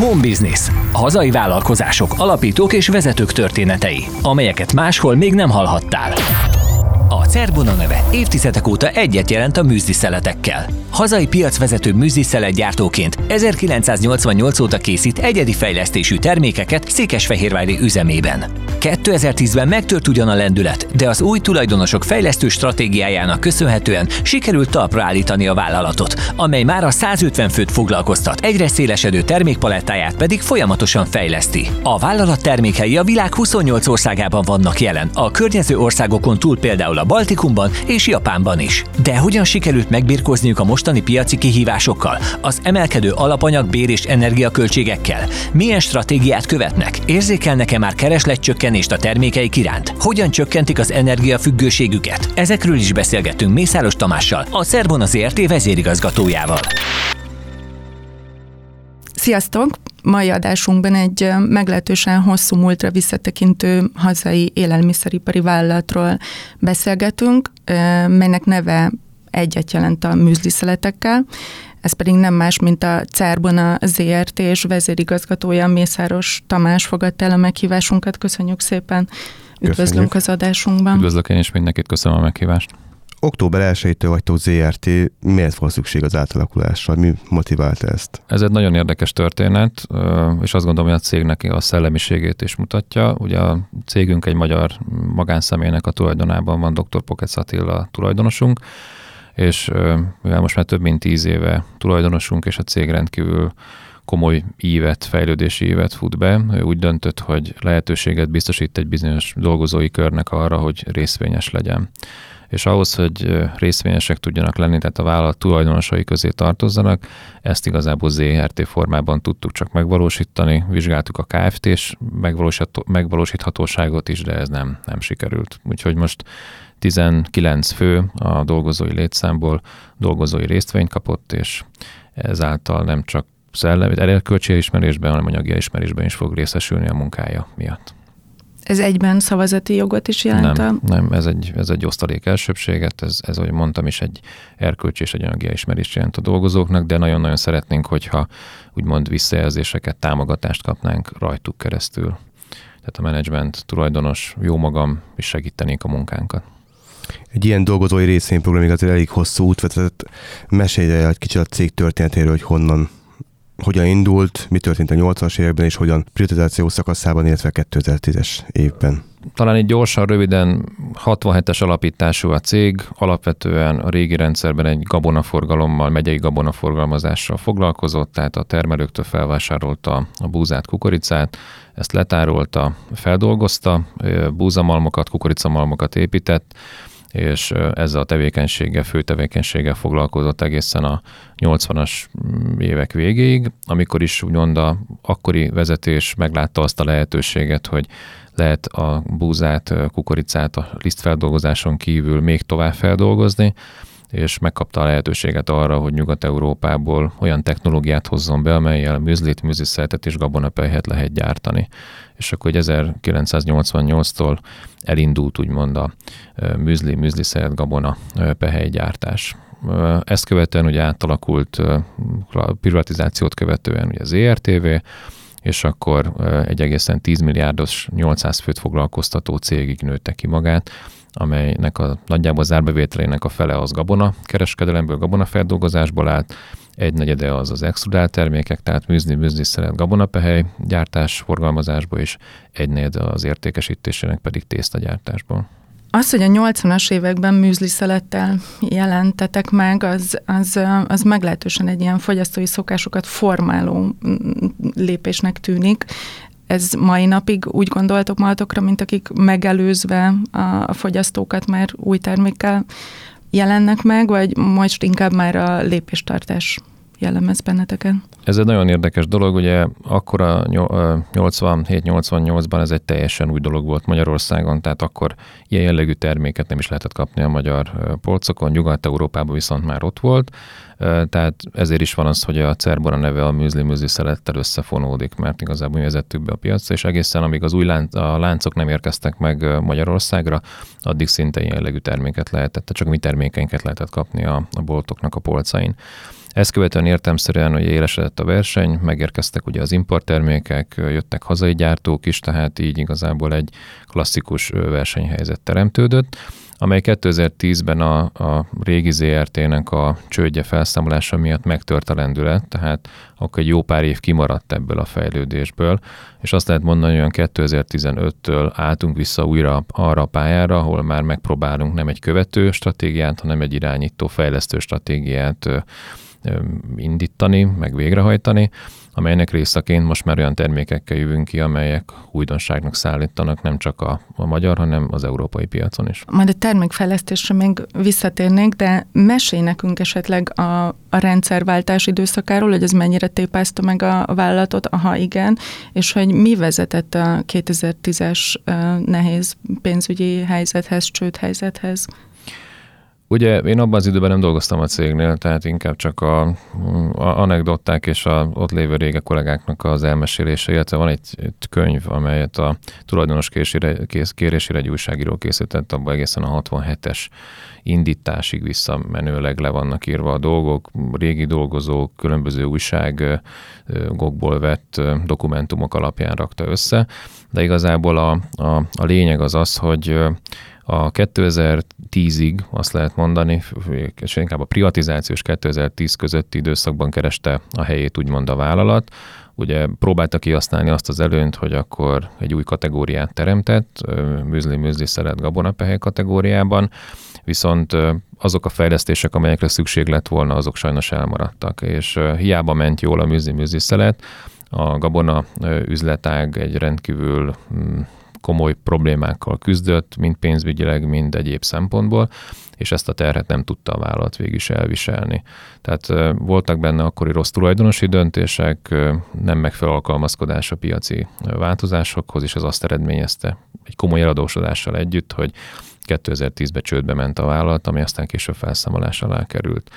Home Business. Hazai vállalkozások, alapítók és vezetők történetei, amelyeket máshol még nem hallhattál. A Cerbona neve évtizedek óta egyet jelent a műzliszeletekkel. Hazai piacvezető műzliszeletgyártóként 1988 óta készít egyedi fejlesztésű termékeket székesfehérvári üzemében. 2010-ben megtört ugyan a lendület, de az új tulajdonosok fejlesztő stratégiájának köszönhetően sikerült talpra állítani a vállalatot, amely már a 150 főt foglalkoztat, egyre szélesedő termékpalettáját pedig folyamatosan fejleszti. A vállalat termékei a világ 28 országában vannak jelen, a környező országokon túl például a Baltikumban és Japánban is. De hogyan sikerült megbirkózniuk a mostani piaci kihívásokkal, az emelkedő alapanyag, bér és energiaköltségekkel? Milyen stratégiát követnek? Érzékelnek-e már keresletcsökkenést a termékeik iránt? Hogyan csökkentik az energiafüggőségüket? Ezekről is beszélgettünk Mészáros Tamással, a Cerbona Zrt. Vezérigazgatójával. Sziasztok! Mai adásunkban egy meglehetősen hosszú múltra visszatekintő hazai élelmiszeripari vállalatról beszélgetünk, melynek neve egyet jelent a műzliszeletekkel. Ez pedig nem más, mint a Cerbona Zrt. És vezérigazgatója Mészáros Tamás fogadta el a meghívásunkat. Köszönjük szépen, üdvözlünk az adásunkban. Üdvözlök én is mindenkit, köszönöm a meghívást. Október 1-től vagytok Zrt. Miért volt szükség az átalakulásra? Mi motiválta ezt? Ez egy nagyon érdekes történet, és azt gondolom, hogy a cégnek a szellemiségét is mutatja. Ugye a cégünk egy magyar magánszemélynek a tulajdonában van, dr. Pokesz Attila tulajdonosunk, és mivel most már több mint 10 éve tulajdonosunk, és a cég rendkívül komoly ívet, fejlődési ívet fut be, ő úgy döntött, hogy lehetőséget biztosít egy bizonyos dolgozói körnek arra, hogy részvényes legyen. És ahhoz, hogy részvényesek tudjanak lenni, tehát a vállalat tulajdonosai közé tartozzanak, ezt igazából ZRT formában tudtuk csak megvalósítani, vizsgáltuk a Kft-s megvalósíthatóságot is, de ez nem sikerült. Úgyhogy most 19 fő a dolgozói létszámból dolgozói részvényt kapott, és ezáltal nem csak erkölcsi elismerésben, hanem anyagi elismerésben is fog részesülni a munkája miatt. Ez egyben szavazati jogot is jelent? Nem, ez egy osztalék elsőbséget, ez ahogy mondtam is, egy erkölcsi és egy anyagi elismerést jelent a dolgozóknak, de nagyon-nagyon szeretnénk, hogyha úgymond visszajelzéseket, támogatást kapnánk rajtuk keresztül. Tehát a menedzsment, tulajdonos, jó magam is segítenék a munkánkat. Egy ilyen dolgozói részvényprogram azért elég hosszú út vezetett. Mesélj el egy kicsit a cég történetéről, hogy hogyan indult, mi történt a 80-as években, és hogyan privatizáció szakaszában, illetve 2010-es évben. Talán így gyorsan, röviden, 67-es alapítású a cég, alapvetően a régi rendszerben egy gabonaforgalommal, megyei gabonaforgalmazással foglalkozott, tehát a termelőktől felvásárolta a búzát, kukoricát, ezt letárolta, feldolgozta, búzamalmokat, kukoricamalmokat épített, és ezzel a tevékenységgel, fő tevékenységgel foglalkozott egészen a 80-as évek végéig, amikor is úgymond a akkori vezetés meglátta azt a lehetőséget, hogy lehet a búzát, kukoricát a lisztfeldolgozáson kívül még tovább feldolgozni, és megkapta a lehetőséget arra, hogy Nyugat-Európából olyan technológiát hozzon be, amellyel műzlit, műzliszeletet és gabonapelyhet lehet gyártani. És akkor 1988-tól elindult úgymond a műzli, műzliszelet, gabona pehely gyártás. Ezt követően ugye átalakult privatizációt követően ugye az ERTV, és akkor egy egészen 10 milliárdos, 800 főt foglalkoztató cégig nőtte ki magát, amelynek a nagyjából zárbevételének a fele az gabona kereskedelemből, gabonafeldolgozásból állt, egy negyede az extrudált termékek, tehát műzliszeret, gabonapehely gyártás forgalmazásból, és egy negyede az értékesítésének pedig tésztagyártásból. Az, hogy a 80-as években műzliszelettel jelentetek meg, az meglehetősen egy ilyen fogyasztói szokásokat formáló lépésnek tűnik. Ez mai napig úgy gondoltok magatokra, mint akik megelőzve a fogyasztókat már új termékkel jelennek meg, vagy most inkább már a lépéstartás jellemez benneteket? Ez egy nagyon érdekes dolog, ugye akkor a 87-88-ban ez egy teljesen új dolog volt Magyarországon, tehát akkor ilyen jellegű terméket nem is lehetett kapni a magyar polcokon, Nyugat-Európában viszont már ott volt, tehát ezért is van az, hogy a Cerbona neve a műzli-műzliszelettel összefonódik, mert igazából mi vezettük be a piacra, és egészen amíg az új láncok nem érkeztek meg Magyarországra, addig szinte ilyen jellegű terméket lehetett, csak mi termékeinket lehetett kapni a boltoknak a polcain. Ezt követően értelemszerűen ugye élesedett a verseny, megérkeztek ugye az importtermékek, jöttek hazai gyártók is, tehát így igazából egy klasszikus versenyhelyzet teremtődött, amely 2010-ben a régi ZRT-nek a csődje felszámolása miatt megtört a lendület, tehát akkor egy jó pár év kimaradt ebből a fejlődésből, és azt lehet mondani, hogy olyan 2015-től álltunk vissza újra arra a pályára, ahol már megpróbálunk nem egy követő stratégiát, hanem egy irányító, fejlesztő stratégiát indítani, meg végrehajtani, amelynek részeként most már olyan termékekkel jövünk ki, amelyek újdonságnak szállítanak nem csak a magyar, hanem az európai piacon is. Majd a termékfejlesztésre még visszatérnék, de mesélj nekünk esetleg a rendszerváltás időszakáról, hogy ez mennyire tépázta meg a vállalatot, aha igen, és hogy mi vezetett a 2010-es nehéz pénzügyi helyzethez, csődhelyzethez? Ugye én abban az időben nem dolgoztam a cégnél, tehát inkább csak a anekdoták és a ott lévő régi kollégáknak az elmesélése, illetve van egy könyv, amelyet a tulajdonos kérésére egy újságíró készített, abban egészen a 67-es indításig visszamenőleg le vannak írva a dolgok, régi dolgozók, különböző újságokból vett dokumentumok alapján rakta össze, de igazából a lényeg az az, hogy a 2010-ig azt lehet mondani, és inkább a privatizációs 2010 közötti időszakban kereste a helyét úgymond a vállalat. Ugye próbálta kihasználni azt az előnyt, hogy akkor egy új kategóriát teremtett, műzli szelet gabonapehely kategóriában, viszont azok a fejlesztések, amelyekre szükség lett volna, azok sajnos elmaradtak, és hiába ment jól a műzli szelet, a gabona üzletág egy rendkívül komoly problémákkal küzdött, mind pénzügyileg, mind egyéb szempontból, és ezt a terhet nem tudta a vállalat végig is elviselni. Tehát voltak benne akkori rossz tulajdonosi döntések, nem megfelelő alkalmazkodás a piaci változásokhoz, és ez azt eredményezte egy komoly eladósodással együtt, hogy 2010-ben csődbe ment a vállalat, ami aztán később felszámolás alá került.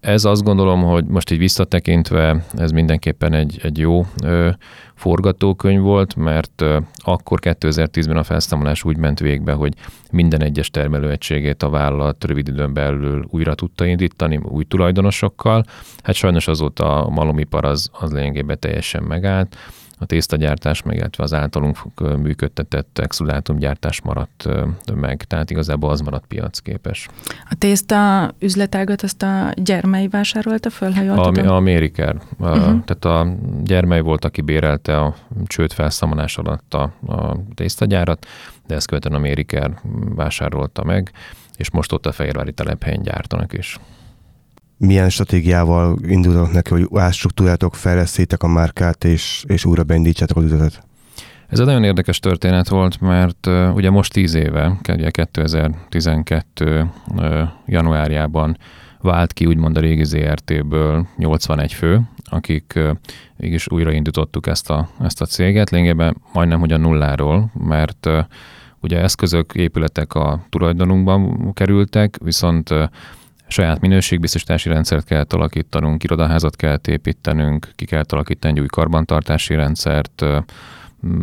Ez azt gondolom, hogy most így visszatekintve ez mindenképpen egy jó forgatókönyv volt, mert akkor 2010-ben a felszámolás úgy ment végbe, hogy minden egyes termelőegységét a vállalat rövid időn belül újra tudta indítani, új tulajdonosokkal. Hát sajnos azóta a malomipar az lényegében teljesen megállt. A tésztagyártás, meg illetve az általunk működtetett exudátumgyártás maradt meg, tehát igazából az maradt piacképes. A tészta üzletágat azt a Gyermelyi vásárolta föl, ha jól tudom? A Meriker. Tehát a Gyermelyi volt, aki bérelte a csőd felszámolás alatt a tésztagyárat, de ezt követően a Meriker vásárolta meg, és most ott a fehérvári telephelyen gyártanak is. Milyen stratégiával indultak neki, hogy átstruktúráltok, fejlesztétek a márkát, és újra beindítsátok az üzletet? Ez egy nagyon érdekes történet volt, mert ugye most 10 éve, 2012. Januárjában vált ki úgymond a régi ZRT-ből 81 fő, akik mégis újraindítottuk ezt a céget, lényegében majdnem hogy a nulláról, mert ugye eszközök, épületek a tulajdonunkban kerültek, viszont saját minőségbiztosítási rendszert kellett alakítanunk, irodaházat kellett építenünk, ki kellett alakítani egy új karbantartási rendszert,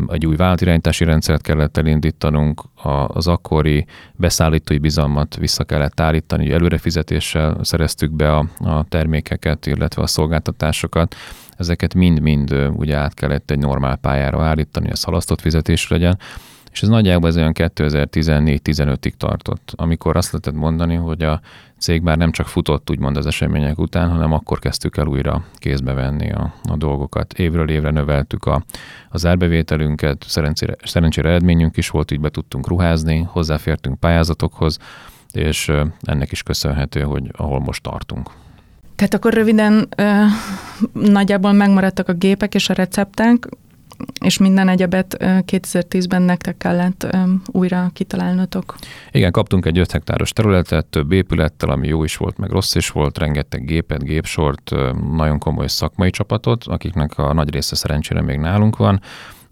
egy új vállalatirányítási rendszert kellett elindítanunk, az akkori beszállítói bizalmat vissza kellett állítani, előrefizetéssel szereztük be a termékeket, illetve a szolgáltatásokat. Ezeket mind-mind ugye át kellett egy normál pályára állítani, ez halasztott fizetés legyen. És ez nagyjából olyan 2014-15-ig tartott, amikor azt lehetett mondani, hogy a cég már nem csak futott úgymond az események után, hanem akkor kezdtük el újra kézbe venni a dolgokat. Évről évre növeltük az árbevételünket, szerencsére eredményünk is volt, így be tudtunk ruházni, hozzáfértünk pályázatokhoz, és ennek is köszönhető, hogy ahol most tartunk. Tehát akkor röviden nagyjából megmaradtak a gépek és a receptek, és minden egyebet 2010-ben nektek kellett újra kitalálnotok. Igen, kaptunk egy 5 hektáros területet, több épülettel, ami jó is volt, meg rossz is volt, rengeteg gépet, gépsort, nagyon komoly szakmai csapatot, akiknek a nagy része szerencsére még nálunk van,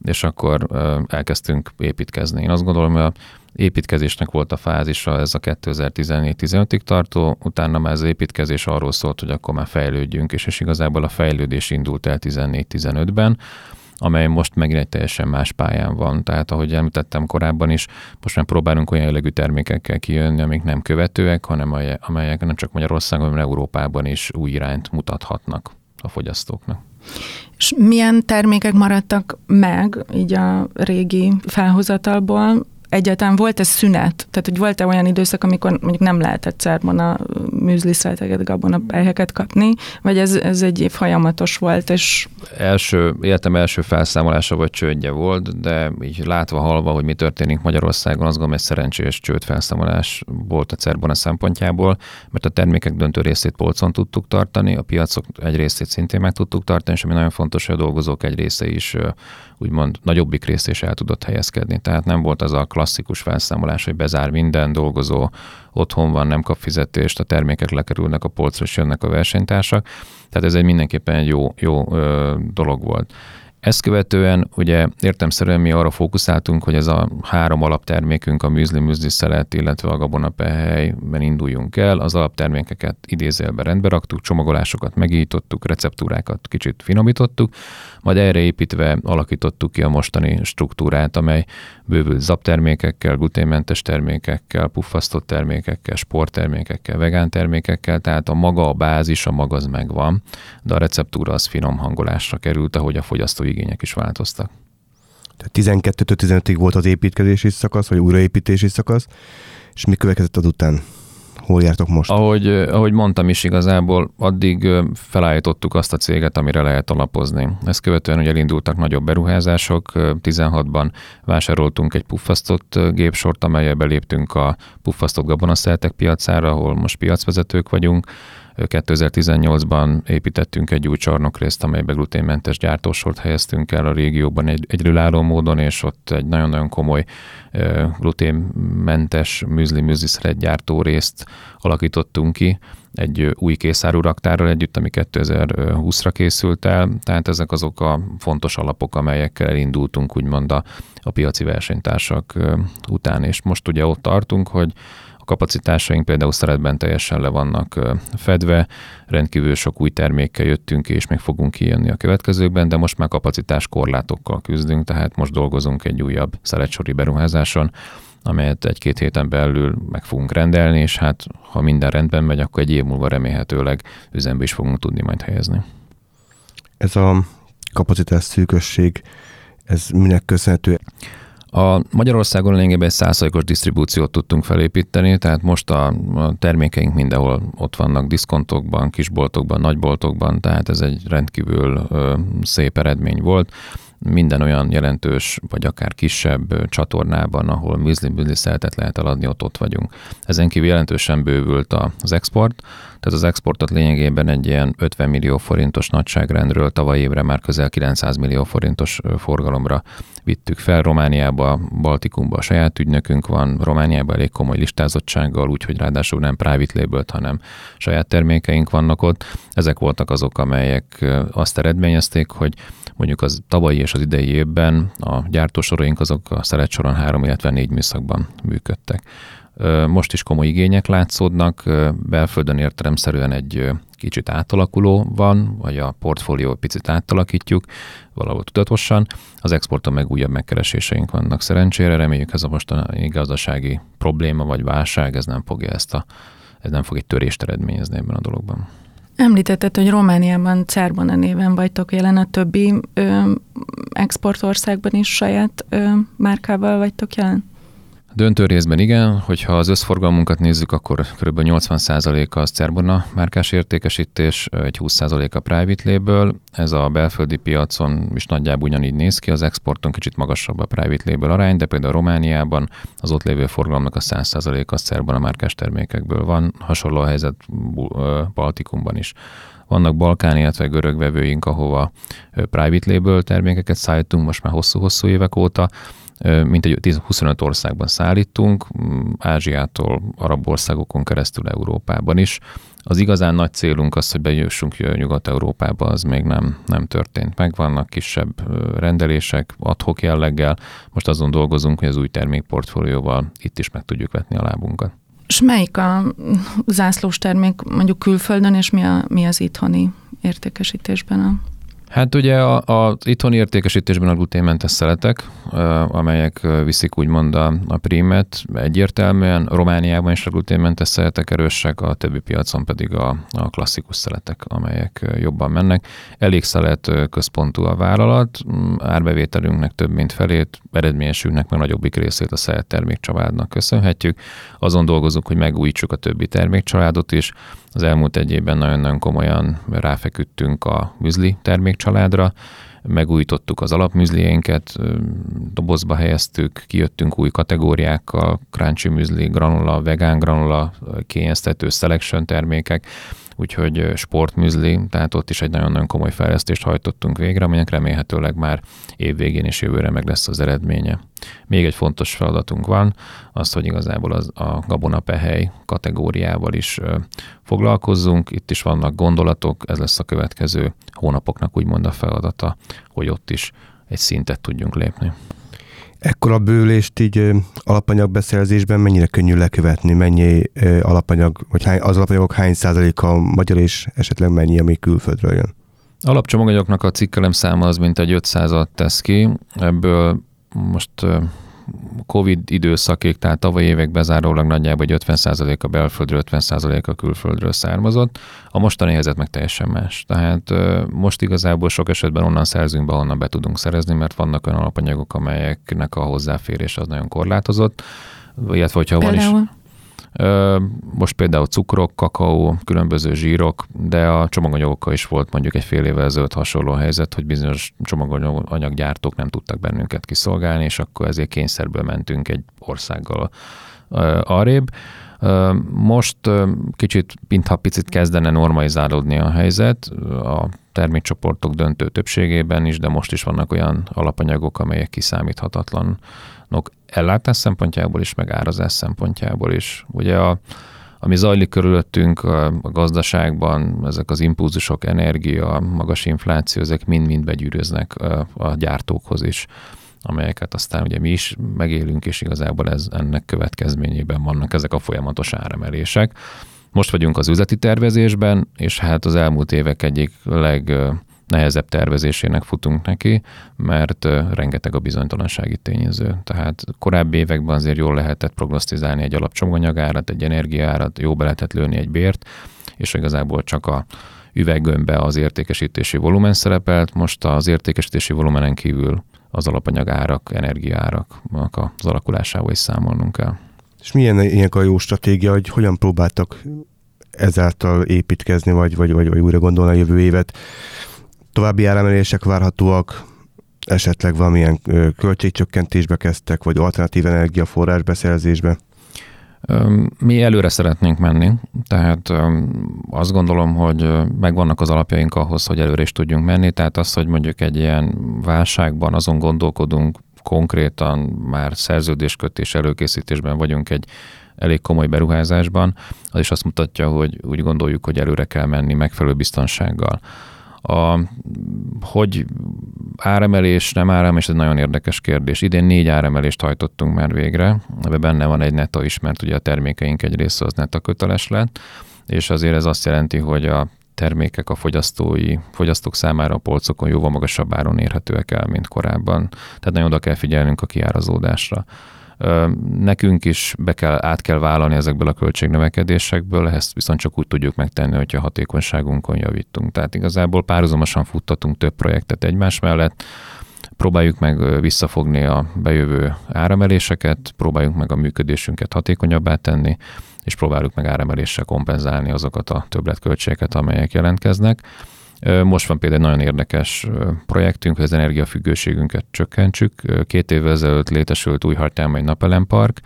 és akkor elkezdtünk építkezni. Én azt gondolom, hogy építkezésnek volt a fázisa, ez a 2014-15-ig tartó, utána már az építkezés arról szólt, hogy akkor már fejlődjünk, és igazából a fejlődés indult el 2014-15-ben, amely most megint egy teljesen más pályán van. Tehát ahogy említettem korábban is, most már próbálunk olyan jellegű termékekkel kijönni, amik nem követőek, hanem amelyek nem csak Magyarországon, hanem Európában is új irányt mutathatnak a fogyasztóknak. És milyen termékek maradtak meg így a régi felhozatalból? Egyáltalán volt ez szünet? Tehát, hogy volt-e olyan időszak, amikor mondjuk nem lehetett Cerbona műzliszelteket, gabonapelyheket kapni, vagy ez egy év folyamatos volt? És... Életem első felszámolása vagy csődje volt, de így látva, hallva, hogy mi történik Magyarországon, azt gondolom, egy szerencsés csődfelszámolás volt a Cerbona szempontjából, mert a termékek döntő részét polcon tudtuk tartani, a piacok egy részét szintén meg tudtuk tartani, és ami nagyon fontos, hogy a dolgozók egy része is úgymond nagyobbik részt is el tudott helyezkedni. Tehát nem volt az a klasszikus felszámolás, hogy bezár minden, dolgozó otthon van, nem kap fizetést, a termékek lekerülnek a polcra, és jönnek a versenytársak. Tehát ez egy mindenképpen egy jó dolog volt. Ezt követően ugye értelemszerűen mi arra fókuszáltunk, hogy ez a 3 alaptermékünk, a műzli szelet, illetve a gabonapelyhelyben induljunk el. Az alaptermékeket idézőjelben rendbe raktuk, csomagolásokat megijítottuk, receptúrákat kicsit finomítottuk, majd erre építve alakítottuk ki a mostani struktúrát, amely bővült zaptermékekkel, gluténmentes termékekkel, puffasztott termékekkel, sporttermékekkel, vegán termékekkel, tehát a bázis, a mag az megvan, de a receptúra az finom hangolásra került, ahogy a fogyasztói igények is változtak. Tehát 12-15-ig volt az építkezési szakasz, vagy újraépítési szakasz, és mi következett azután? Hol jártok most? Ahogy mondtam is, igazából addig felállítottuk azt a céget, amire lehet alapozni. Ezt követően ugye elindultak nagyobb beruházások. 16-ban vásároltunk egy puffasztott gépsort, amelyel beléptünk a puffasztott gabonaszeltek piacára, ahol most piacvezetők vagyunk. 2018-ban építettünk egy új csarnokrészt, amelybe gluténmentes gyártósort helyeztünk el a régióban egyedülálló módon, és ott egy nagyon-nagyon komoly gluténmentes műzli-műzliszeret gyártó részt alakítottunk ki, egy új készáru raktárral együtt, ami 2020-ra készült el, tehát ezek azok a fontos alapok, amelyekkel elindultunk úgymond a piaci versenytársak után, és most ugye ott tartunk, hogy kapacitásaink például szeletben teljesen le vannak fedve, rendkívül sok új termékkel jöttünk, és még fogunk kijönni a következőkben, de most már kapacitás korlátokkal küzdünk, tehát most dolgozunk egy újabb szeletsori beruházáson, amelyet 1-2 héten belül meg fogunk rendelni, és hát ha minden rendben megy, akkor egy év múlva remélhetőleg üzembe is fogunk tudni majd helyezni. Ez a kapacitás szűkösség, ez minek köszönhető? A Magyarországon lényegében egy 100%-os disztribúciót tudtunk felépíteni, tehát most a termékeink mindenhol ott vannak, diszkontokban, kisboltokban, nagyboltokban, tehát ez egy rendkívül szép eredmény volt. Minden olyan jelentős, vagy akár kisebb csatornában, ahol műzli-műzliszeltet lehet eladni, ott vagyunk. Ezen kívül jelentősen bővült az export, tehát az exportot lényegében egy ilyen 50 millió forintos nagyságrendről tavaly évre már közel 900 millió forintos forgalomra vittük fel. Romániába, Baltikumba a saját ügynökünk van, Romániában elég komoly listázottsággal, úgyhogy ráadásul nem private labelt, hanem saját termékeink vannak ott. Ezek voltak azok, amelyek azt eredményezték, hogy mondjuk az tavalyi és az idei évben a gyártósoraink azok a szeletsoron 3, illetve 4 műszakban működtek. Most is komoly igények látszódnak, belföldön értelemszerűen egy kicsit átalakuló van, vagy a portfólió picit átalakítjuk, valahol tudatosan. Az exporton meg újabb megkereséseink vannak szerencsére, reméljük ez a mostani gazdasági probléma vagy válság, ez nem fog egy törést eredményezni ebben a dologban. Említetted, hogy Romániában Cerbona néven vagytok jelen, a többi exportországban is saját márkával vagytok jelen? Döntő részben igen, hogyha az összforgalmunkat nézzük, akkor kb. 80%-a az Cerbona márkás értékesítés, egy 20% a private label. Ez a belföldi piacon is nagyjából ugyanígy néz ki, az exporton kicsit magasabb a private label arány, de például Romániában az ott lévő forgalomnak a 100%-a az Cerbona márkás termékekből van, hasonló helyzet Baltikumban is. Vannak balkáni, illetve görög vevőink, ahova private label termékeket szállítunk most már hosszú-hosszú évek óta, mintegy 25 országban szállítunk, Ázsiától, arab országokon keresztül Európában is. Az igazán nagy célunk az, hogy bejussunk Nyugat-Európába, az még nem történt meg. Vannak kisebb rendelések, ad hoc jelleggel. Most azon dolgozunk, hogy az új termékportfólióval itt is meg tudjuk vetni a lábunkat. És melyik a zászlós termék mondjuk külföldön, és mi az itthoni értékesítésben a Hát ugye az itthoni értékesítésben a gluténmentes szeletek, amelyek viszik úgymond a prímet, egyértelműen Romániában is a gluténmentes szeletek erősek, a többi piacon pedig a klasszikus szeletek, amelyek jobban mennek. Elég szelet központú a vállalat, árbevételünknek több mint felét, eredményesünknek meg nagyobbik részét a szelet termékcsaládnak köszönhetjük. Azon dolgozunk, hogy megújítsuk a többi termékcsaládot is. Az elmúlt egy évben nagyon komolyan ráfeküdtünk a műzli termékcsaládra, megújítottuk az alapműzliénket, dobozba helyeztük, kijöttünk új kategóriákkal, crunchy műzli, granula, vegán granula, kényeztető selection termékek, úgyhogy sportműzli, tehát ott is egy nagyon komoly fejlesztést hajtottunk végre, aminek remélhetőleg már évvégén és jövőre meg lesz az eredménye. Még egy fontos feladatunk van, az, hogy igazából a gabonapehely kategóriával is foglalkozzunk, itt is vannak gondolatok, ez lesz a következő hónapoknak úgymond a feladata, hogy ott is egy szintet tudjunk lépni. Ekkora bőlést így alapanyagbeszerzésben mennyire könnyű lekövetni? Mennyi alapanyag, vagy az alapanyagok hány százaléka magyar és esetleg mennyi, ami külföldről jön? Alapcsomaganyagoknak a cikkelem száma az mintegy 500-at tesz ki. Ebből most Covid időszakig, tehát tavalyi évek bezárólag nagyjából 50%-a belföldről, 50%-a külföldről származott. A mostani helyzet meg teljesen más. Tehát most igazából sok esetben onnan szerzünk be, onnan be tudunk szerezni, mert vannak olyan alapanyagok, amelyeknek a hozzáférés az nagyon korlátozott. Illetve, hogyha van is... Most például cukrok, kakaó, különböző zsírok, de a csomaganyagokkal is volt mondjuk egy fél évvel ezelőtt hasonló helyzet, hogy bizonyos csomaganyaggyártók nem tudtak bennünket kiszolgálni, és akkor ezért kényszerből mentünk egy országgal arrébb. Most kicsit, mintha picit kezdene normalizálódni a helyzet, a termékcsoportok döntő többségében is, de most is vannak olyan alapanyagok, amelyek kiszámíthatatlanok ellátás szempontjából is, meg árazás szempontjából is. Ugye ami zajlik körülöttünk a gazdaságban, ezek az impulzusok, energia, magas infláció, ezek mind-mind begyűröznek a gyártókhoz is, amelyeket aztán ugye mi is megélünk, és igazából ennek következményében vannak ezek a folyamatos áremelések. Most vagyunk az üzleti tervezésben, és hát az elmúlt évek egyik legnehezebb tervezésének futunk neki, mert rengeteg a bizonytalansági tényező. Tehát korábbi években azért jól lehetett prognosztizálni egy alapcsomaganyagárat, egy energiaárat, jó be lehetett lőni egy bért, és igazából csak a üveggömbbe az értékesítési volumen szerepelt, most az értékesítési volumenen kívül az alapanyagárak, energiaáraknak az alakulásával is számolnunk kell. És milyen ilyenkor a jó stratégia, hogy hogyan próbáltak ezáltal építkezni, vagy újra gondolni a jövő évet? További áremelések várhatóak, esetleg valamilyen költségcsökkentésbe kezdtek, vagy alternatív energiaforrás beszerzésbe? Mi előre szeretnénk menni, tehát azt gondolom, hogy megvannak az alapjaink ahhoz, hogy előre is tudjunk menni, tehát az, hogy mondjuk egy ilyen válságban azon gondolkodunk, konkrétan már szerződéskötés előkészítésben vagyunk egy elég komoly beruházásban, az is azt mutatja, hogy úgy gondoljuk, hogy előre kell menni megfelelő biztonsággal. Hogy áremelés, nem áremelés, ez nagyon érdekes kérdés. Idén 4 áremelést hajtottunk már végre, ebben benne van egy neta is, mert ugye a termékeink egy része az neta köteles lett, és azért ez azt jelenti, hogy a termékek a fogyasztók számára a polcokon jóval magasabb áron érhetőek el, mint korábban. Tehát nagyon oda kell figyelnünk a kiárazódásra. Nekünk is át kell vállalni ezekből a költségnövekedésekből, ezt viszont csak úgy tudjuk megtenni, hogyha a hatékonyságunkon javítunk. Tehát igazából párhuzamosan futtatunk több projektet egymás mellett, próbáljuk meg visszafogni a bejövő áremeléseket, próbáljuk meg a működésünket hatékonyabbá tenni, és próbáljuk meg áremeléssel kompenzálni azokat a többletköltségeket, amelyek jelentkeznek. Most van például egy nagyon érdekes projektünk, hogy az energiafüggőségünket csökkentsük. 2 évvel ezelőtt létesült Újhartyában egy napelempark,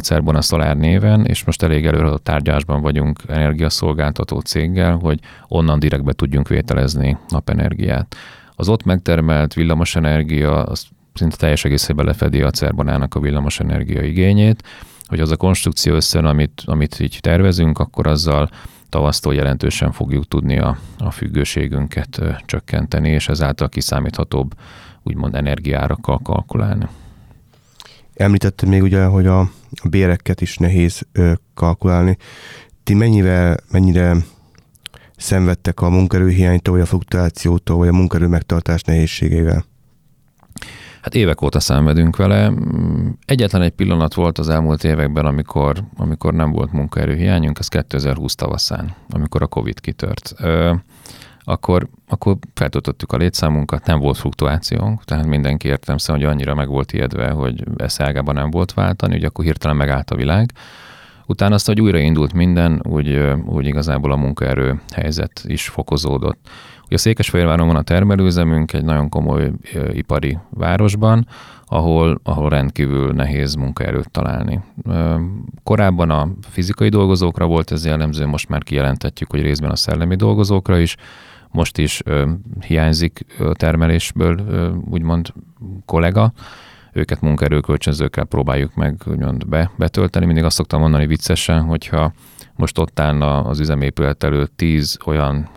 Cerbona Solar néven, és most elég előrehozott tárgyalásban vagyunk energiaszolgáltató céggel, hogy onnan direktbe tudjunk vételezni napenergiát. Az ott megtermelt villamosenergia az szinte teljes egészében lefedi a Cerbonának a villamosenergia igényét, hogy az a konstrukció összön, amit így tervezünk, akkor azzal tavasztól jelentősen fogjuk tudni a függőségünket csökkenteni, és ezáltal kiszámíthatóbb, úgymond energiárakkal kalkulálni. Említetted még ugye, hogy a béreket is nehéz kalkulálni. Ti mennyire szenvedtek a munkaerőhiánytól, vagy a fluktuációtól, vagy a munkaerő megtartás nehézségével? Hát évek óta szenvedünk vele. Egyetlen egy pillanat volt az elmúlt években, amikor nem volt munkaerőhiányunk, az 2020 tavaszán, amikor a Covid kitört. Akkor feltöltöttük a létszámunkat, nem volt fluktuációnk, tehát mindenki értelemszerűen, hogy annyira meg volt ijedve, hogy eszágában nem volt váltani, ugye akkor hirtelen megállt a világ. Utána azt, hogy újraindult minden, úgy igazából a munkaerő helyzet is fokozódott. Ugye a Székesfehérváron van a termelőzemünk, egy nagyon komoly ipari városban, ahol rendkívül nehéz munkaerőt találni. Korábban a fizikai dolgozókra volt ez jellemző, most már kijelentetjük, hogy részben a szellemi dolgozókra is. Most is hiányzik termelésből úgymond kollega, őket munkaerőkölcsönzőkkel próbáljuk meg úgymond betölteni. Mindig azt szoktam mondani viccesen, hogyha most ott állna az üzemépület előtt 10 olyan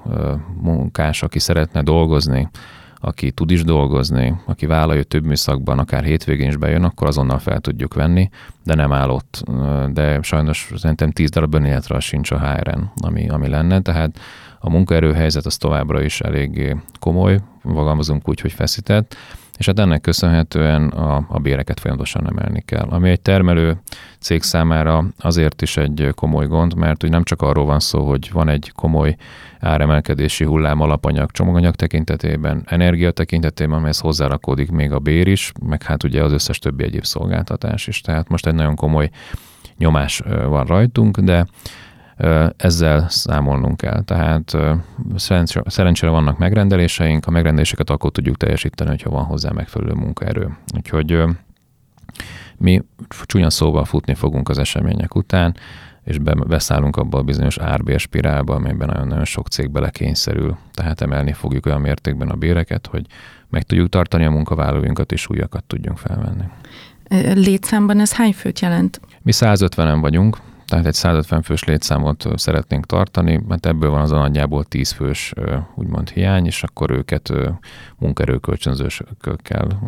munkás, aki szeretne dolgozni, aki tud is dolgozni, aki vállalja több műszakban, akár hétvégén is bejön, akkor azonnal fel tudjuk venni, de nem áll ott. De sajnos szerintem 10 darab önéletre sincs a HR-en, ami lenne. Tehát a munkaerőhelyzet az továbbra is elég komoly, fogalmazunk úgy, hogy feszített, és hát ennek köszönhetően a béreket folyamatosan emelni kell. Ami egy termelő cég számára azért is egy komoly gond, mert úgy nem csak arról van szó, hogy van egy komoly áremelkedési hullám alapanyag, csomaganyag tekintetében, energia tekintetében, amelyhez hozzárakódik még a bér is, meg hát ugye az összes többi egyéb szolgáltatás is. Tehát most egy nagyon komoly nyomás van rajtunk, de ezzel számolnunk kell. Tehát szerencsére vannak megrendeléseink, a megrendeléseket akkor tudjuk teljesíteni, hogyha van hozzá megfelelő munkaerő. Úgyhogy mi csúnya szóval futni fogunk az események után, és beszállunk abba a bizonyos árbérspirálba, amiben nagyon-nagyon sok cég belekényszerül. Tehát emelni fogjuk olyan mértékben a béreket, hogy meg tudjuk tartani a munkavállalóinkat, és újakat tudjunk felvenni. Létszámban ez hány főt jelent? Mi 150-en vagyunk, tehát egy 150 fős létszámot szeretnénk tartani, mert ebből van az a nagyjából 10 fős úgymond hiány, és akkor őket munkaerőkölcsönzőkkel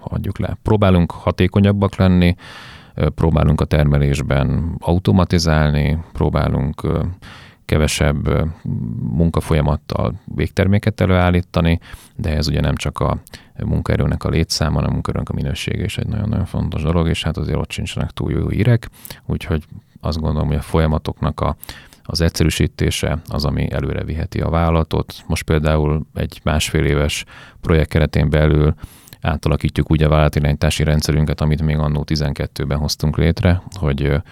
adjuk le. Próbálunk hatékonyabbak lenni, próbálunk a termelésben automatizálni, próbálunk kevesebb munkafolyamattal végterméket előállítani, de ez ugye nem csak a munkaerőnek a létszáma, hanem a munkaerőnek a minősége is egy nagyon-nagyon fontos dolog, és hát azért ott sincsenek túl jó hírek, úgyhogy azt gondolom, hogy a folyamatoknak az egyszerűsítése az, ami előre viheti a vállalatot. Most például egy 1,5 éves projekt keretén belül átalakítjuk úgy a vállalatirányítási rendszerünket, amit még annó 12-ben hoztunk létre, hogy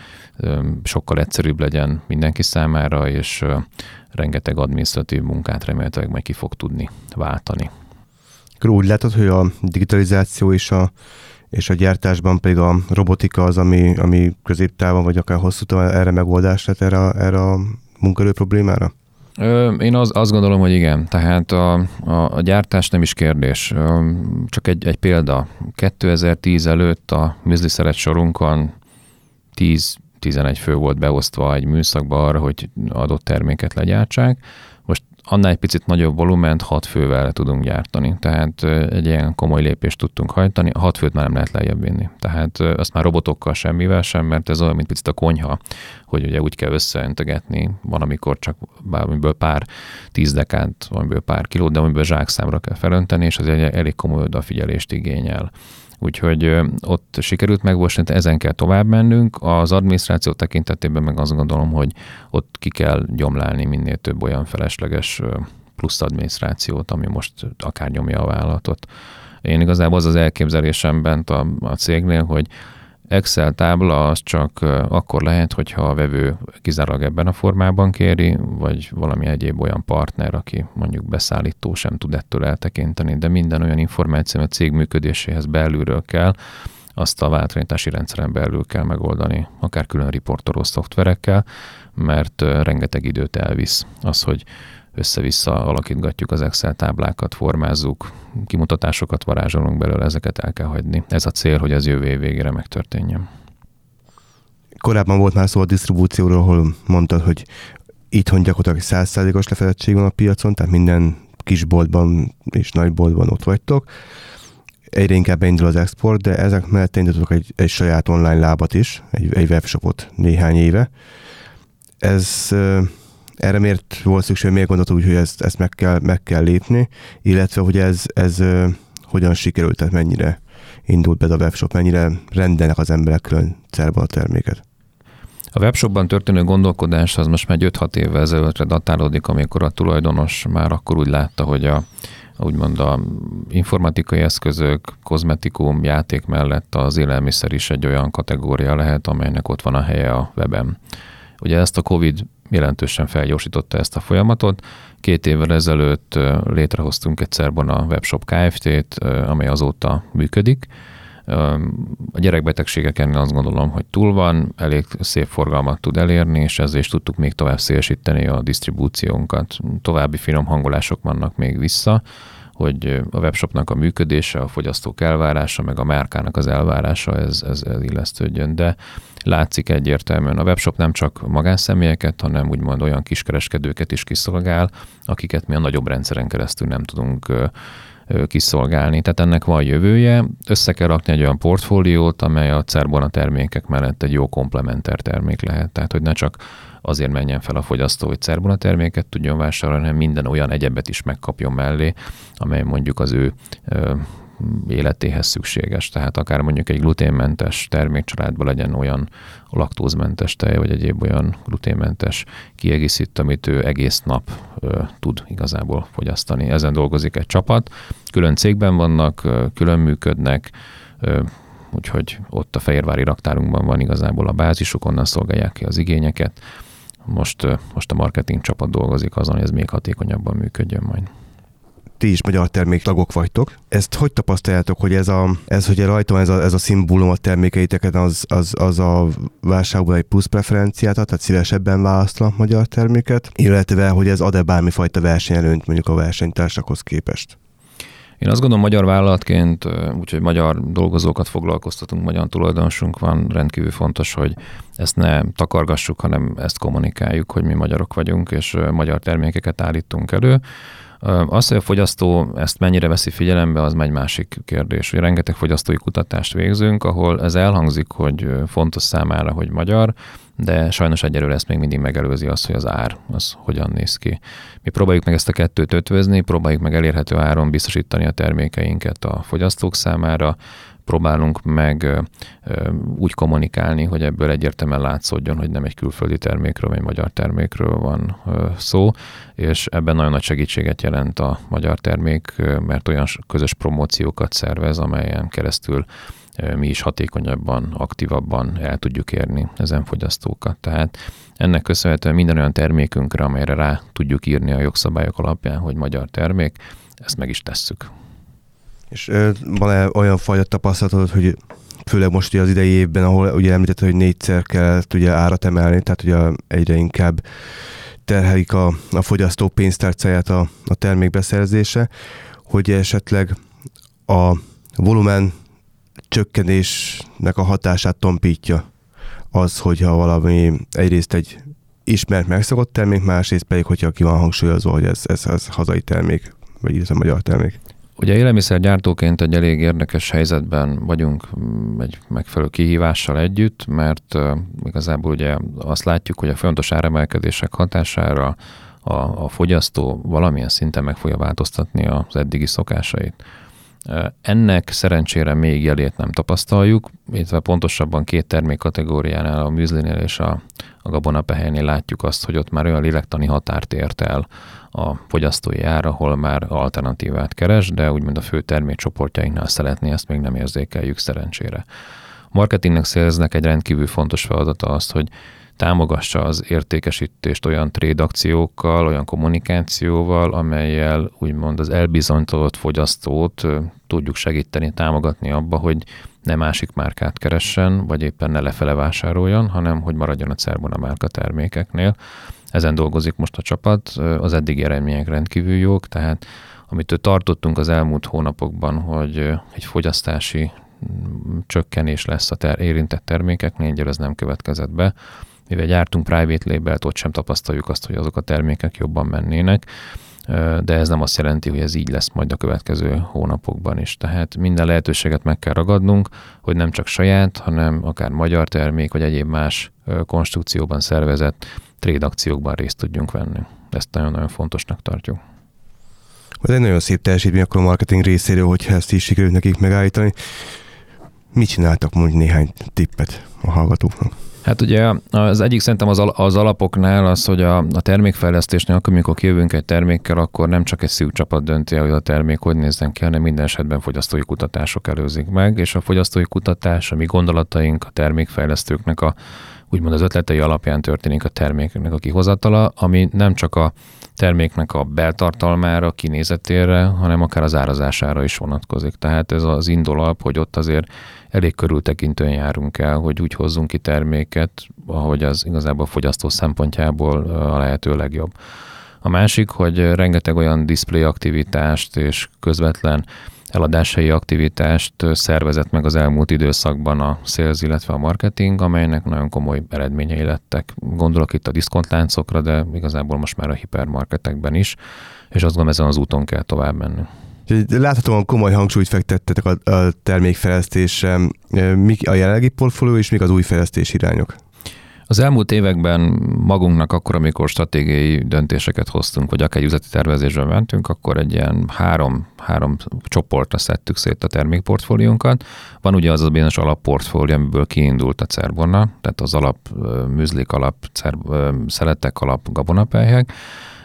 sokkal egyszerűbb legyen mindenki számára, és rengeteg adminisztratív munkát remélhetőleg majd ki fog tudni váltani. Úgy látod, hogy a digitalizáció és a gyártásban pedig a robotika az, ami középtávon vagy akár hosszú távon erre megoldás lett erre a munkaerő problémára? Én azt gondolom, hogy igen. Tehát a gyártás nem is kérdés. Csak egy példa. 2010 előtt a műzliszeret sorunkon 10-11 fő volt beosztva egy műszakba arra, hogy adott terméket legyártsák. Most annál egy picit nagyobb volument 6 fővel tudunk gyártani. Tehát egy ilyen komoly lépést tudtunk hajtani. A 6 főt már nem lehet lejjebb vinni. Tehát azt már robotokkal semmivel sem, mert ez olyan, mint picit a konyha, hogy ugye úgy kell összeöntögetni, van amikor csak valamiből pár 10 dekát, valamiből pár kilót, de amiből zsákszámra kell felönteni, és az egy elég komoly odafigyelést igényel. Úgyhogy ott sikerült megborsítani, ezen kell tovább mennünk. Az adminisztráció tekintetében meg azt gondolom, hogy ott ki kell gyomlálni minél több olyan felesleges plusz adminisztrációt, ami most akár nyomja a vállalatot. Én igazából az elképzelésem bent a cégnél, hogy Excel tábla az csak akkor lehet, hogyha a vevő kizárólag ebben a formában kéri, vagy valami egyéb olyan partner, aki mondjuk beszállító sem tud ettől eltekinteni, de minden olyan információ, a cég működéséhez belülről kell, azt a vállalatirányítási rendszeren belül kell megoldani, akár külön riportoló szoftverekkel, mert rengeteg időt elvisz az, hogy össze-vissza alakítgatjuk az Excel táblákat, formázzuk, kimutatásokat varázsolunk belőle, ezeket el kell hagyni. Ez a cél, hogy ez jövő év végére megtörténjen. Korábban volt már szó a disztribúcióról, ahol mondtad, hogy itthon gyakorlatilag 100%-os lefedettség van a piacon, tehát minden kisboltban és nagyboltban ott vagytok. Egyre inkább beindul az export, de ezek mellett indítottak egy saját online lábat is, egy webshopot néhány éve. Ez Erre miért volt szükség, miért gondoltuk úgy, hogy ezt meg kell lépni, illetve hogy ez hogyan sikerült, tehát mennyire indult be a webshop, mennyire rendelnek az emberek külön Cerbona terméket? A webshopban történő gondolkodás az most már 5-6 évvel ezelőttre datálódik, amikor a tulajdonos már akkor úgy látta, hogy úgymond a informatikai eszközök, kozmetikum, játék mellett az élelmiszer is egy olyan kategória lehet, amelynek ott van a helye a weben. Ugye ezt a Covid jelentősen felgyorsította ezt a folyamatot. 2 évvel ezelőtt létrehoztunk egy Cerbona Webshop Kft-t, amely azóta működik. A gyerekbetegségek ennél azt gondolom, hogy túl van, elég szép forgalmat tud elérni, és ezzel is tudtuk még tovább szélesíteni a disztribúciónkat. További finom hangolások vannak még vissza, hogy a webshopnak a működése, a fogyasztók elvárása, meg a márkának az elvárása, ez illesztődjön. De látszik egyértelműen, a webshop nem csak magánszemélyeket, hanem úgymond olyan kiskereskedőket is kiszolgál, akiket mi a nagyobb rendszeren keresztül nem tudunk kiszolgálni. Tehát ennek van jövője, össze kell rakni egy olyan portfóliót, amely a Cerbona termékek mellett egy jó komplementer termék lehet. Tehát, hogy ne csak azért menjen fel a fogyasztó, hogy Cerbona terméket tudjon vásárolni, hanem minden olyan egyebet is megkapjon mellé, amely mondjuk az ő életéhez szükséges. Tehát akár mondjuk egy gluténmentes termékcsaládban legyen olyan laktózmentes tej, vagy egyéb olyan gluténmentes kiegészítő, amit ő egész nap tud igazából fogyasztani. Ezen dolgozik egy csapat, külön cégben vannak, külön működnek, úgyhogy ott a fehérvári raktárunkban van igazából a bázisuk, onnan szolgálják ki az igényeket. Most a marketing csapat dolgozik azon, hogy ez még hatékonyabban működjön majd. Ti is magyar termék tagok vagytok. Ezt hogy tapasztaljátok, hogy hogy rajta van ez a szimbólum a termékeiteket, az a vásárban egy plusz preferenciát ad, tehát szívesebben választanak magyar terméket, illetve hogy ez ad-e bármifajta versenyelőnyt mondjuk a versenytársakhoz képest? Én azt gondolom, magyar vállalatként, úgyhogy magyar dolgozókat foglalkoztatunk, magyar tulajdonosunk van, rendkívül fontos, hogy ezt ne takargassuk, hanem ezt kommunikáljuk, hogy mi magyarok vagyunk, és magyar termékeket állítunk elő. Az, hogy a fogyasztó ezt mennyire veszi figyelembe, az már egy másik kérdés. Hogy rengeteg fogyasztói kutatást végzünk, ahol ez elhangzik, hogy fontos számára, hogy magyar, de sajnos egyelőre ezt még mindig megelőzi az, hogy az ár, az hogyan néz ki. Mi próbáljuk meg ezt a kettőt ötvözni, próbáljuk meg elérhető áron biztosítani a termékeinket a fogyasztók számára, próbálunk meg úgy kommunikálni, hogy ebből egyértelműen látszódjon, hogy nem egy külföldi termékről, vagy egy magyar termékről van szó, és ebben nagyon nagy segítséget jelent a magyar termék, mert olyan közös promóciókat szervez, amelyen keresztül mi is hatékonyabban, aktívabban el tudjuk érni ezen fogyasztókat. Tehát ennek köszönhetően minden olyan termékünkre, amelyre rá tudjuk írni a jogszabályok alapján, hogy magyar termék, ezt meg is tesszük. És van-e olyan fajta tapasztalatod, hogy főleg most ugye az idei évben, ahol ugye említetted, hogy 4-szer kellett ugye árat emelni, tehát ugye egyre inkább terhelik a fogyasztó pénztárcáját a termék beszerzése, hogy esetleg a volumen csökkenésnek a hatását tompítja az, hogyha valami egyrészt egy ismert megszokott termék, másrészt pedig, hogyha ki van hangsúlyozva, hogy ez hazai termék, vagy így a magyar termék. Ugye élelmiszergyártóként egy elég érdekes helyzetben vagyunk egy megfelelő kihívással együtt, mert igazából ugye azt látjuk, hogy a folyamatos áremelkedések hatására a fogyasztó valamilyen szinten meg fogja változtatni az eddigi szokásait. Ennek szerencsére még jelét nem tapasztaljuk, illetve pontosabban 2 termékkategóriánál, a műzlinél és a gabonapehelynél látjuk azt, hogy ott már olyan lélektani határt ért el a fogyasztói ár, ahol már alternatívát keres, de úgymond a fő termékcsoportjainknál szeretné, ezt még nem érzékeljük szerencsére. Marketingnek, szélznek egy rendkívül fontos feladata azt, hogy támogassa az értékesítést olyan trade akciókkal, olyan kommunikációval, amellyel úgymond az elbizonytalanodott fogyasztót tudjuk segíteni, támogatni abba, hogy ne másik márkát keressen, vagy éppen ne lefele vásároljon, hanem hogy maradjon a Cerbona márka termékeknél. Ezen dolgozik most a csapat, az eddigi eredmények rendkívül jók, tehát amit tartottunk az elmúlt hónapokban, hogy egy fogyasztási csökkenés lesz a érintett termékeknél, egyre ez nem következett be. Mivel gyártunk private labelt, ott sem tapasztaljuk azt, hogy azok a termékek jobban mennének, de ez nem azt jelenti, hogy ez így lesz majd a következő hónapokban is. Tehát minden lehetőséget meg kell ragadnunk, hogy nem csak saját, hanem akár magyar termék, vagy egyéb más konstrukcióban szervezett trade akciókban részt tudjunk venni. Ezt nagyon-nagyon fontosnak tartjuk. Ez egy nagyon szép teljesítmény akkor a marketing részéről, hogyha ezt is sikerült nekik megállítani. Mit csináltak, mondjuk néhány tippet a hallgatóknak? Hát ugye az egyik szerintem az alapoknál az, hogy a termékfejlesztésnél, akkor mikor kijövünk egy termékkel, akkor nem csak egy szűkcsapat dönti, hogy a termék hogy nézzen ki, hanem minden esetben fogyasztói kutatások előzik meg, és a fogyasztói kutatás, a mi gondolataink, a termékfejlesztőknek a úgymond az ötletei alapján történik a terméknek a kihozatala, ami nem csak a terméknek a beltartalmára, kinézetére, hanem akár az árazására is vonatkozik. Tehát ez az indulap, hogy ott azért elég körültekintően járunk el, hogy úgy hozzunk ki terméket, ahogy az igazából a fogyasztó szempontjából a lehető legjobb. A másik, hogy rengeteg olyan display aktivitást és közvetlen eladásai aktivitást szervezett meg az elmúlt időszakban a sales, illetve a marketing, amelynek nagyon komoly eredményei lettek. Gondolok itt a diszkontláncokra, de igazából most már a hipermarketekben is, és azt gondolom, ezen az úton kell tovább menni. Láthatóan komoly hangsúlyt fektettetek a termékfejlesztésre. Mik a jelenlegi portfólió és mik az új fejlesztés irányok? Az elmúlt években magunknak akkor, amikor stratégiai döntéseket hoztunk, vagy akár üzleti tervezésben mentünk, akkor egy ilyen három csoportra szedtük szét a termékportfóliónkat. Van ugye az a bizonyos alapportfólió, amiből kiindult a Cerbona, tehát az alap műzlik, alap szeletek, alap gabonapelyhek,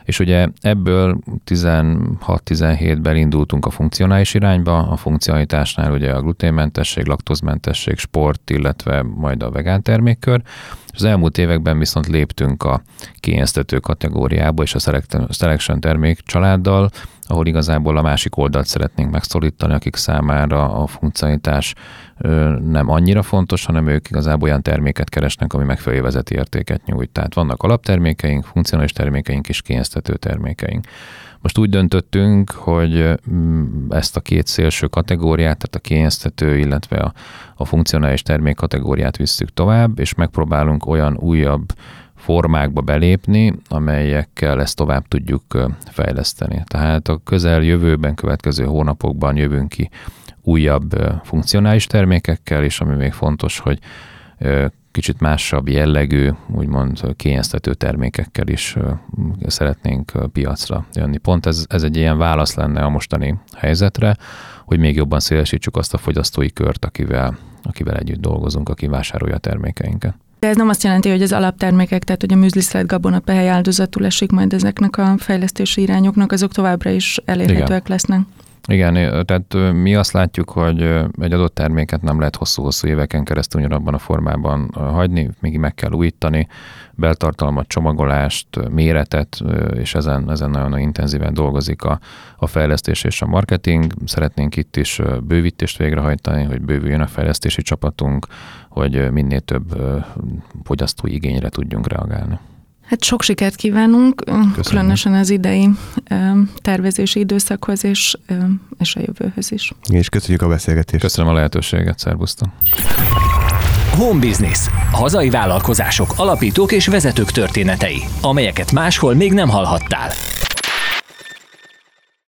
és ugye ebből 16-17-ben indultunk a funkcionális irányba, a funkcionalitásnál ugye a gluténmentesség, laktózmentesség, sport, illetve majd a vegán termékkör. Az elmúlt években viszont léptünk a kényeztető kategóriába és a selection termékcsaláddal, ahol igazából a másik oldalt szeretnénk megszorítani, akik számára a funkcionalitás nem annyira fontos, hanem ők igazából olyan terméket keresnek, ami megfelelő vezeti értéket nyújt. Tehát vannak alaptermékeink, funkcionális termékeink és kényeztető termékeink. Most úgy döntöttünk, hogy ezt a két szélső kategóriát, tehát a kényeztető, illetve a funkcionális termék kategóriát visszük tovább, és megpróbálunk olyan újabb formákba belépni, amelyekkel ezt tovább tudjuk fejleszteni. Tehát a közeljövőben, következő hónapokban jövünk ki újabb funkcionális termékekkel, és ami még fontos, hogy kicsit másabb jellegű, úgymond kényeztető termékekkel is szeretnénk piacra jönni. Pont ez egy ilyen válasz lenne a mostani helyzetre, hogy még jobban szélesítsük azt a fogyasztói kört, akivel együtt dolgozunk, aki vásárolja a termékeinket. De ez nem azt jelenti, hogy az alaptermékek, tehát hogy a műzliszlet, gabonapehely áldozatul esik majd ezeknek a fejlesztési irányoknak, azok továbbra is elérhetőek lesznek. Igen, tehát mi azt látjuk, hogy egy adott terméket nem lehet hosszú-hosszú éveken keresztül ugyanabban a formában hagyni, még meg kell újítani, beltartalmat, csomagolást, méretet, és ezen nagyon intenzíven dolgozik a fejlesztés és a marketing. Szeretnénk itt is bővítést végrehajtani, hogy bővüljön a fejlesztési csapatunk, hogy minél több fogyasztói igényre tudjunk reagálni. Hát sok sikert kívánunk, köszönöm. Különösen az idei tervezési időszakhoz és a jövőhöz is. És köszönjük a beszélgetést. Köszönöm a lehetőséget, szervusztok. Home Business. Hazai vállalkozások, alapítók és vezetők történetei, amelyeket máshol még nem hallhattál.